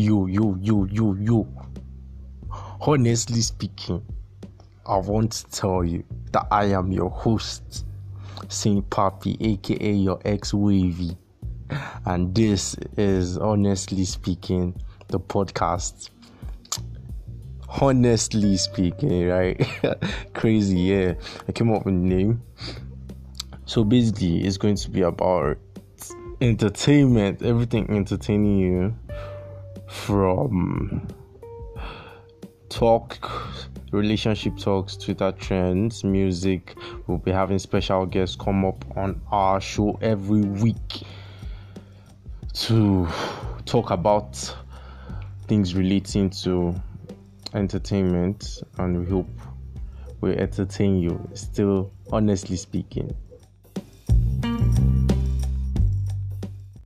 yo. Honestly speaking, I want to tell you that I am your host, Saint Papi, aka your ex Wavy, and this is Honestly Speaking, the podcast. Honestly speaking, right? Crazy, yeah. I came up with a name. So basically, it's going to be about entertainment, everything entertaining you, from talk, relationship talks, Twitter trends, music. We'll be having special guests come up on our show every week to talk about things relating to entertainment, and we hope we entertain you. Still, honestly speaking.